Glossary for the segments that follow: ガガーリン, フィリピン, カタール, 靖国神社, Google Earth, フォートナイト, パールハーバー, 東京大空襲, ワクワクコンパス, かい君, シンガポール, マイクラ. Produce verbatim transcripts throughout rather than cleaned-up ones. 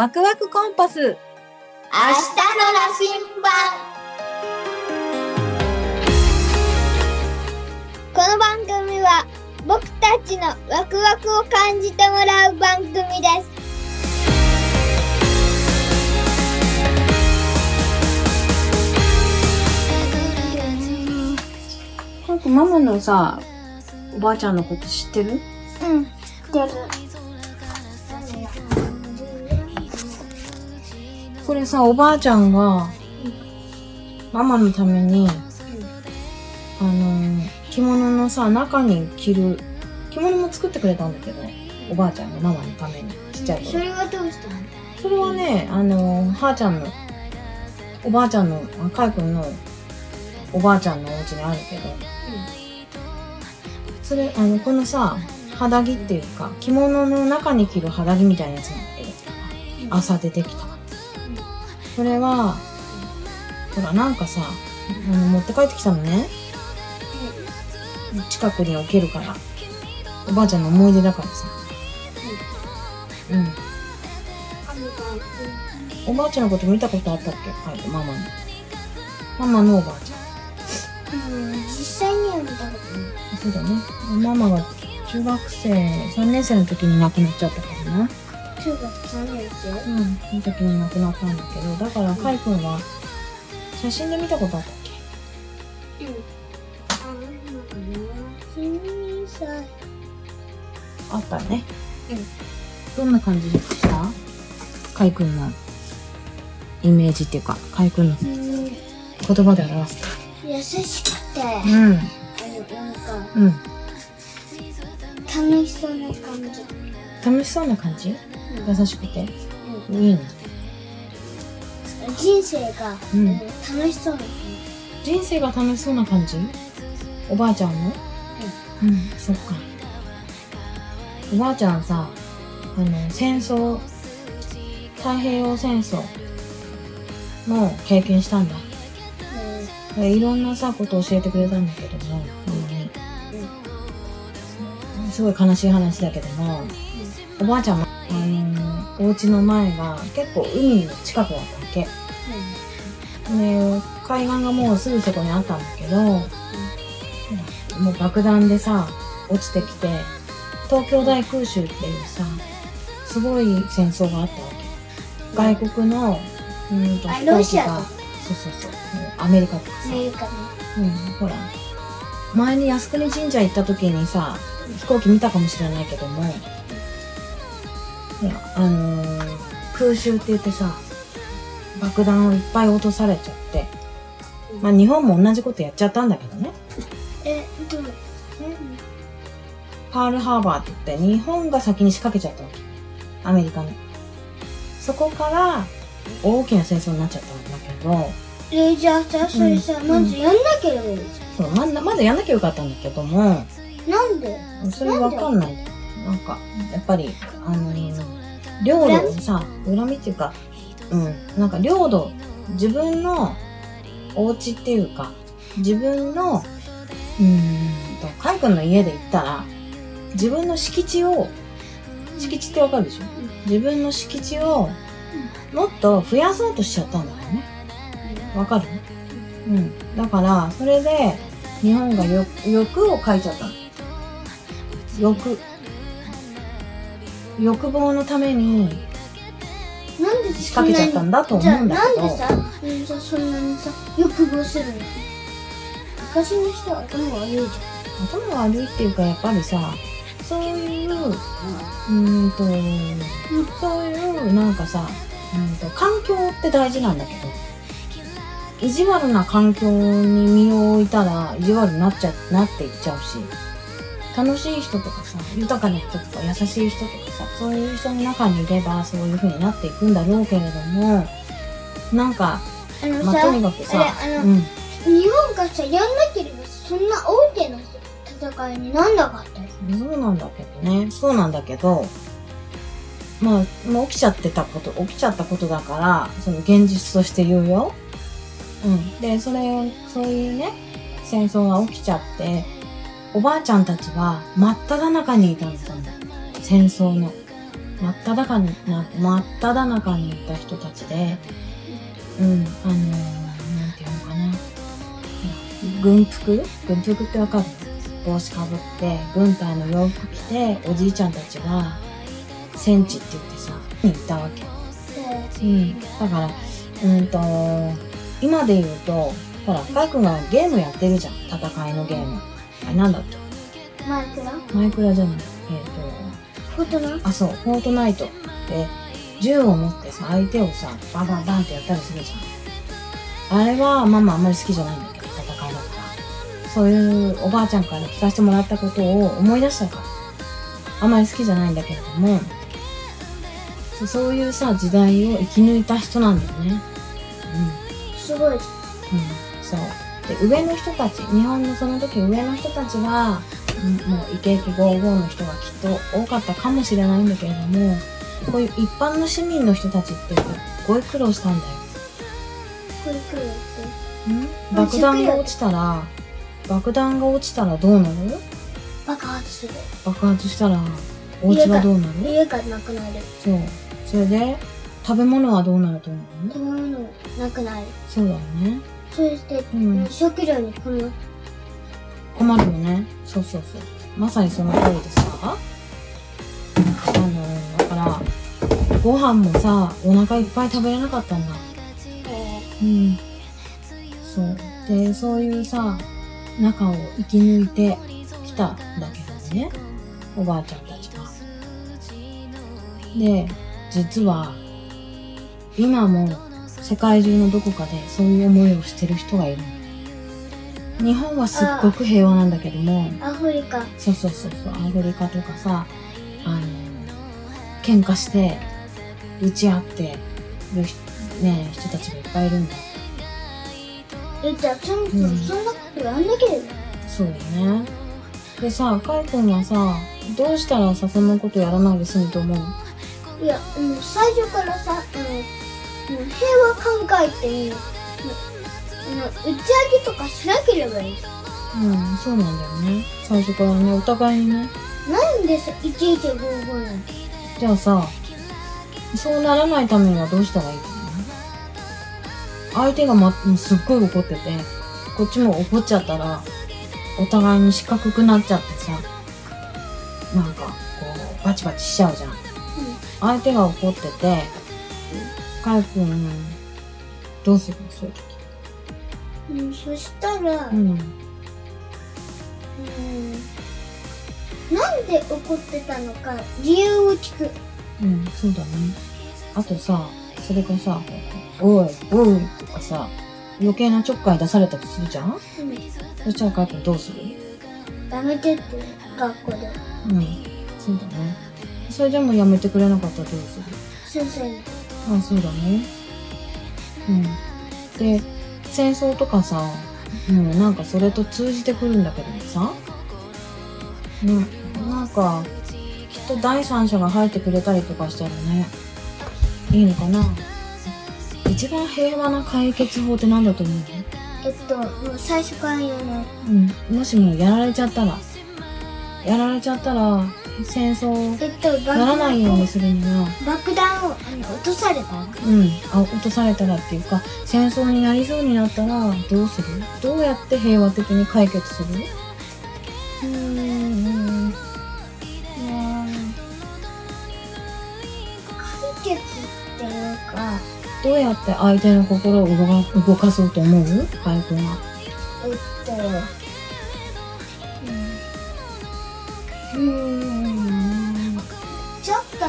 ワクワクコンパス、明日の羅針盤。この番組は僕たちのワクワクを感じてもらう番組です。ママのさ、おばあちゃんのこと知ってる？うん、知ってる。これさ、おばあちゃんが、ママのために、うん、あの、着物のさ、中に着る、着物も作ってくれたんだけど、おばあちゃんがママのために、ちっちゃい頃。それはどうしたの？それはね、あの、母ちゃんの、おばあちゃんの、かいくんの、おばあちゃんのお家にあるけど、それあのこのさ肌着っていうか着物の中に着る肌着みたいなやつなんだけど、朝出てきた。それはほらなんかさあの持って帰ってきたのね。近くに置けるから、おばあちゃんの思い出だからさ、うん。おばあちゃんのこと見たことあったっけ？はい、ママのママのおばあちゃん。うん、実際には見たことない。そうだね。ママが中学生さんねん生の時に亡くなっちゃったからな。中学さんねん生？うん、その時に亡くなったんだけど、だからカイくんは写真で見たことあったっけ？うん。あの、じゅうにさい。あったね。うん。どんな感じでした？カイくんのイメージっていうか、カイくんの言葉で表すか。優しくて、うん、あのなんか、うん、楽しそうな感じ。楽しそうな感じ？うん、優しくて、うん、いいね。人生が、うん、楽しそうな感じ。人生が楽しそうな感じ？おばあちゃんも？うん、うん、そっか。おばあちゃんさ、あの戦争、太平洋戦争も経験したんだ。いろんなさことを教えてくれたんだけども、うん、すごい悲しい話だけども、うん、おばあちゃんも、あのお家の前が結構海の近くだったわけ、うん、で海岸がもうすぐそこにあったんだけど、うん、もう爆弾でさ落ちてきて、東京大空襲っていうさすごい戦争があったわけ。外国の、うんと、あ、ロシアと。そうそうそう、アメリカとかさ、アメリカね、うん、ほら前に靖国神社行った時にさ飛行機見たかもしれないけども、ほらあのー、空襲って言ってさ爆弾をいっぱい落とされちゃって、まあ日本も同じことやっちゃったんだけどね。え、どう？パールハーバーって言って日本が先に仕掛けちゃったわけ、アメリカの。そこから大きな戦争になっちゃったんだけど、えー、じゃあさ、それさ、うん、まずやんなければいいじゃん。そう、まだ、まだやんなきゃよかったんだけども。なんで？それわかんない。なんか、やっぱり、あの、領土をさ、恨みっていうか、うん、なんか領土、自分のお家っていうか、自分の、うーんと、カイ君の家で言ったら、自分の敷地を、敷地ってわかるでしょ？自分の敷地を、もっと増やそうとしちゃったんだよね。わかる？うん。だから、それで、日本がよ欲を書いちゃったの。欲。欲望のために、なんで仕掛けちゃったんだと思うんだけど。なんでさ、なんでさ、そんなにさ、欲望するの？昔の人は頭悪いじゃん。頭悪いっていうか、やっぱりさ、そういう、うーんと、そういう、なんかさ、うんと、環境って大事なんだけど、意地悪な環境に身を置いたら意地悪になっちゃなっていっちゃうし、楽しい人とかさ、豊かな人とか優しい人とかさ、そういう人の中にいればそういう風になっていくんだろうけれども、なんか、まあ、とにかくさ、うん、日本がさ、やんなければそんな大手の戦いになんなかったよ。そうなんだけどね、そうなんだけど、まあ、もう起きちゃってたこと、起きちゃったことだから、その現実として言うよ。うん、で、それを、そういうね、戦争が起きちゃって、おばあちゃんたちは真っ只中にいたんだよ。戦争の。真っただ中に、真っただ中にいた人たちで、うん、あのー、なんていうのかな、軍服軍服ってわかる？帽子かぶって、軍隊の洋服着て、おじいちゃんたちが、戦地って言ってさ、行ったわけ。うん、だから、うんと、今で言うと、ほら、深井くんがゲームやってるじゃん、戦いのゲーム。あれなんだっけ？マイクラ？マイクラじゃない。えっ、ー、と、フォートナイト？あ、そう、フォートナイト。で、銃を持ってさ、相手をさ、バンバンバンってやったりするじゃん。あれは、ママあんまり好きじゃないんだけど、戦いだから。そういうおばあちゃんから聞かせてもらったことを思い出したから。あんまり好きじゃないんだけれども、そういうさ、時代を生き抜いた人なんだよね。うん。すごい。うん。そう。で、上の人たち、日本のその時上の人たちは、うん、もうイケイケゴーゴーの人がきっと多かったかもしれないんだけれども、こういう一般の市民の人たちってすっごい苦労したんだよ。これ苦労って？ん？爆弾が落ちたら、爆弾が落ちたらどうなる？爆発する。爆発したら、お家はどうなる？家がなくなる。そう。それで、食べ物はどうなると思うの？食べ物なくなる。そうだよね。そして、うん、食料に困る。困るよね。そうそうそう。まさにその通りでさ。あの、だから、ご飯もさ、お腹いっぱい食べれなかったんだ。えー、うん。そう。で、そういうさ、中を生き抜いてきたんだけどね。おばあちゃんたちが。で、実は、今も世界中のどこかでそういう思いをしてる人がいる。日本はすっごく平和なんだけども、アフリカ。そうそうそうそう、アフリカとかさ、あの、喧嘩して、打ち合ってるね、人たちがいっぱいいるんだ。え、じゃあ、ちゃんと、うん、そんなことやんなきゃいけない。そうだね。でさ、カイ君はさ、どうしたらさ、そんなことやらないで済むと思う？いや、うん、最初からさ、うん、うん、平和考えていいの、うん、打ち上げとかしなければいい。うん、そうなんだよね。最初からね、お互いにね。なんでさ、いちいちゴーゴーなんて。じゃあさ、そうならないためにはどうしたらいいかな？相手がま、すっごい怒ってて、こっちも怒っちゃったら、お互いに四角くなっちゃってさ、なんかこうバチバチしちゃうじゃん、うん、相手が怒ってて、カイ君どうするのそういう時？うん、そしたら、うん、うん、なんで怒ってたのか理由を聞く。うん、そうだね。あとさ、それがさ、おいおいとかさ、余計なちょっかい出されたりするじゃん、うん、そしたらカイ君どうする？やめてって、学校で。うん、そうだね。それでもやめてくれなかったらどうする？先生に。あ、そうだね。うん。で、戦争とかさ、もうなんかそれと通じてくるんだけどさ、ね、なんか、きっと第三者が入ってくれたりとかしたらね、いいのかな。一番平和な解決法って何だと思う？えっと、もう最初から言うね。うん。もしもやられちゃったら、やられちゃったら、戦争にならないようにするには、えっと、爆弾をあの落とされたら、うん、あ、落とされたらっていうか、戦争になりそうになったらどうする？どうやって平和的に解決する？うーん、うん、解決っていうか、どうやって相手の心を動か、動かそうと思う？カイ君は。えっと、うん、うーん、ちょっと難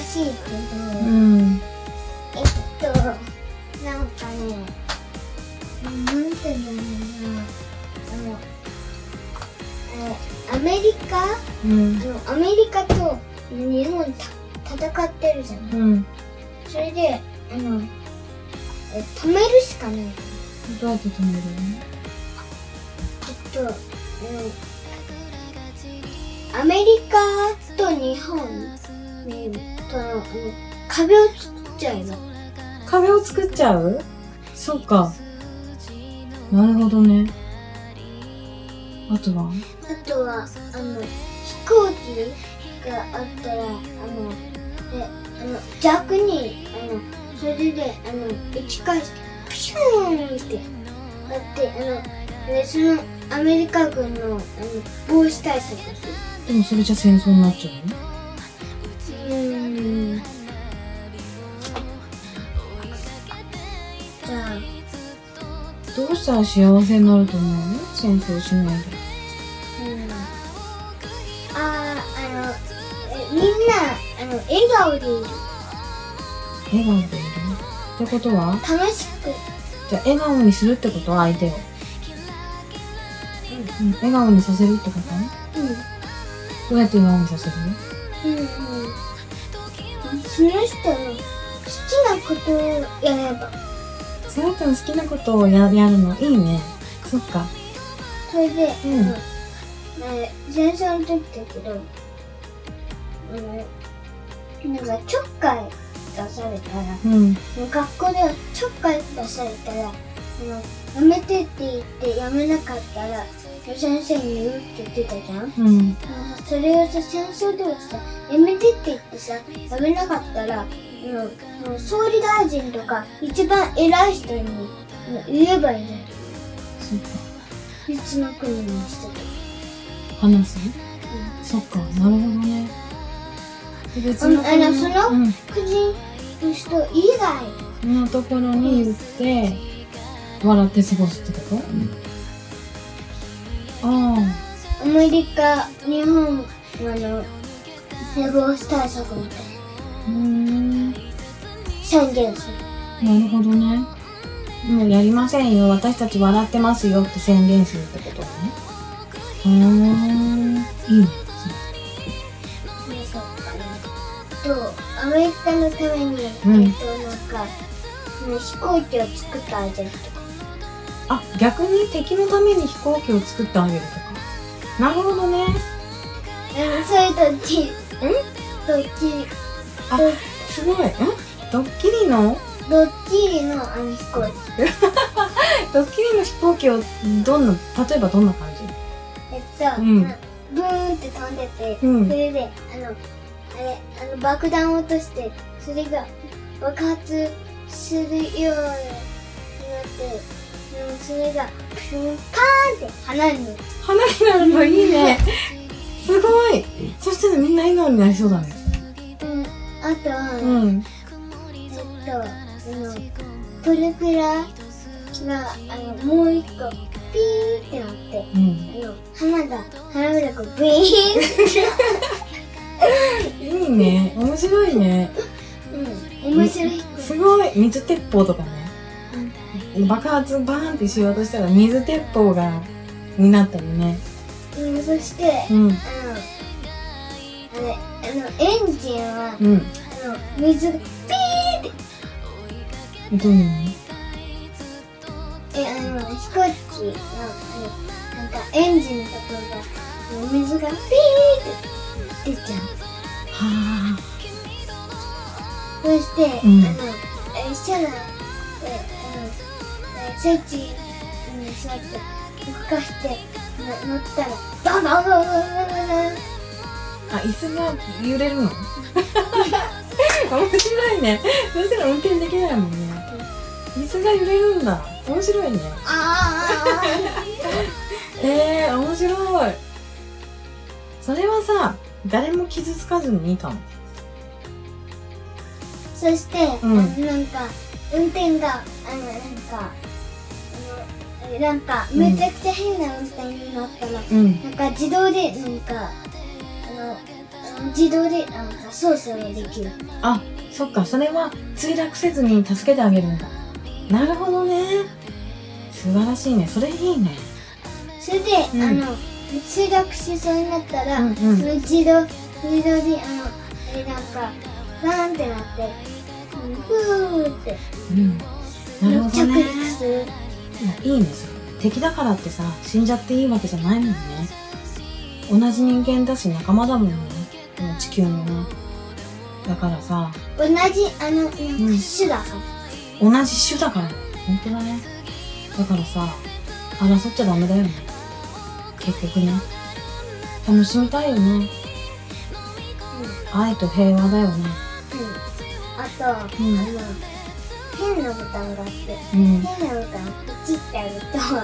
しいけど、うん、えっと、なんかね、なんて言うんだろうな、あの、アメリカ、うん、あのアメリカと日本戦ってるじゃない、うん、それで、あの、え、止めるしかない。どうやって止めるの？えっと、うん、アメリカと日本との、うん、壁を作っちゃうの。壁を作っちゃう？そうか。なるほどね。あとは？あとは、あの、飛行機があったら、あの、で、あの逆にあのそれであの打ち返してピシューンってやって、あのでそのアメリカ軍のあの防止対策です。でもそれじゃ戦争になっちゃうの？うーん、じゃあどうしたら幸せになると思うの？戦争しないで。笑顔でいる。笑顔でいるってことは楽しく。じゃあ笑顔にするってことは相手を、うんうん、笑顔にさせるってことは、うん、どうやって笑顔にさせるの？うんうん、その人の好きなことをやれば。その人の好きなことを や, やるのいいね。そっか。それで、うん、あの前奏の時だけど、あのなんかちょっかい出されたら、うん、学校ではちょっかい出されたら、あのやめてって言ってやめなかったら先生に言うって言ってたじゃん、うん、それをさ戦争ではさやめてって言ってさやめなかったら、うんうん、総理大臣とか一番偉い人に、うん、言えばいいんだよ。そうか、別の国の人と話す、うん、そっか、なるほどね。別の国の、あのその国の人以外のところに行って笑って過ごすってこと？うん、ああ、アメリカ、日本の防止対策みたいな、うーん、宣言する。なるほどね。もうやりませんよ、私たち笑ってますよって宣言するってことね。うーん、いいね。アメリカのために、うん、えっとなんか飛行機を作ってあげるとか。あ、逆に敵のために飛行機を作ってあげるとか。なるほどね。うん、それドッキリ。ん？ドッキリ。あ、すごい。ん？ドッキリの？ドッキリのあの飛行機。ドッキリの飛行機をどんな、例えばどんな感じ？えっと、うん、ブーンって飛んでて、うん、それであの。あれ、あの爆弾を落として、それが爆発するようになって、うん、それがパーンって花になる。花になるのいいね。すごい。そしたらみんな笑顔になりそうだね。うん、あとは、うん、えっと、あのプルプラがあのもう一個ピーってなって、うん、あの花が花びらがビーン。いいね、面白いね。うん、面白い。すごい、水鉄砲とかね、うん、爆発バーンってしようとしたら水鉄砲がになったりね、うん、そして、うん、あのあれ、あのエンジンは、うん、あの水ピーってどういうの？え、あの飛行機のなんかエンジンのところが水がピーって出ちゃう。はあ。そして、うん、あの車内であのスイッチに座って動かして乗ったらバンバンバンバン。あ、椅子が揺れるの。面白いね。そしたら運転できないもんね。椅子が揺れるんだ。面白いね。ああ。えー、面白い。それはさ。誰も傷つかずにいいかも。そして、うん、なんか運転があのなんかあのなんかめちゃくちゃ変な運転になったら、うん、なんか自動でなんかあの自動でなんか操作ができる。あ、そっか、それは墜落せずに助けてあげるんだ。なるほどね。素晴らしいね。それいいね。それで、うん、あの。墜落しそうになったら、うんうん、その自動自動であのえなんかバーンってなって、うん、ふーって、うん、なるほどね。着陸する。いや、いいね。敵だからってさ死んじゃっていいわけじゃないもんね。同じ人間だし仲間だもんね、地球のね。だからさ同じあのなんか種だから、うん、同じ種だから本当だね。だからさ争っちゃダメだよね。結局ね、楽しみたいよね、うん、愛と平和だよね。と、うん、あの変なボタンがあって、うん、変なボタンをポチってあげるとあの、あ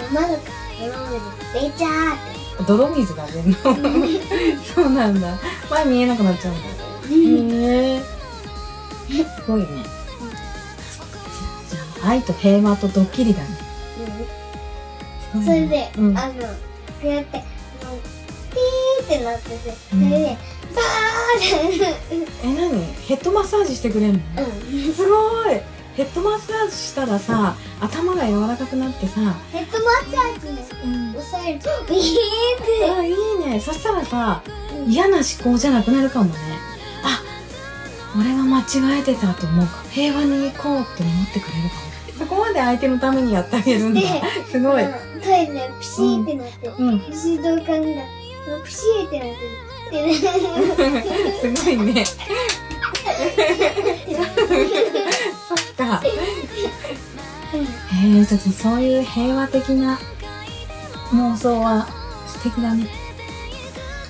の窓から出ちゃーって泥水が出るのそうなんだ、前見えなくなっちゃうんだへぇすごいね。じゃあ愛と平和とドッキリだね、うん、それで、うん、あの、こうやってピーってなってて、それでバーってえ、なに？ヘッドマッサージしてくれんの？うんすごい。ヘッドマッサージしたらさ、頭が柔らかくなってさ、ヘッドマッサージで押さえるとビーってあ、いいね。そしたらさ、うん、嫌な思考じゃなくなるかもね。あ、俺は間違えてたと思うか、平和に行こうって思ってくれるかも。そこまで相手のためにやってあげるんだすごい、うん、トイレピシーってなって、うん、水道管がピシーってなってるすごいねそっかえー、ちょっとそういう平和的な妄想は素敵だね。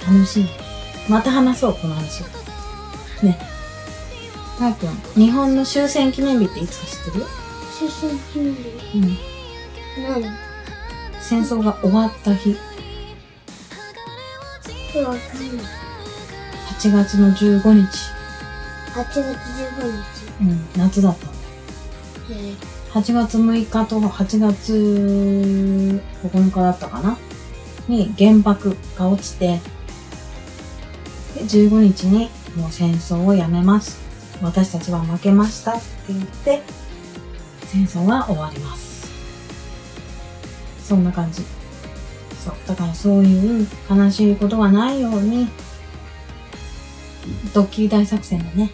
楽しい。また話そうこの話ね。たーくん、日本の終戦記念日っていつか知ってる？終戦記念日、うん、何？戦争が終わった日。わかんない。はちがつのじゅうごにち。はちがつじゅうごにち。うん、夏だった。へぇ。はちがつむいかとはちがつここのかだったかなに原爆が落ちて、でじゅうごにちにもう戦争をやめます。私たちは負けましたって言って、戦争が終わります。そんな感じ。そう。だからそういう悲しいことがないように、ドッキリ大作戦だね。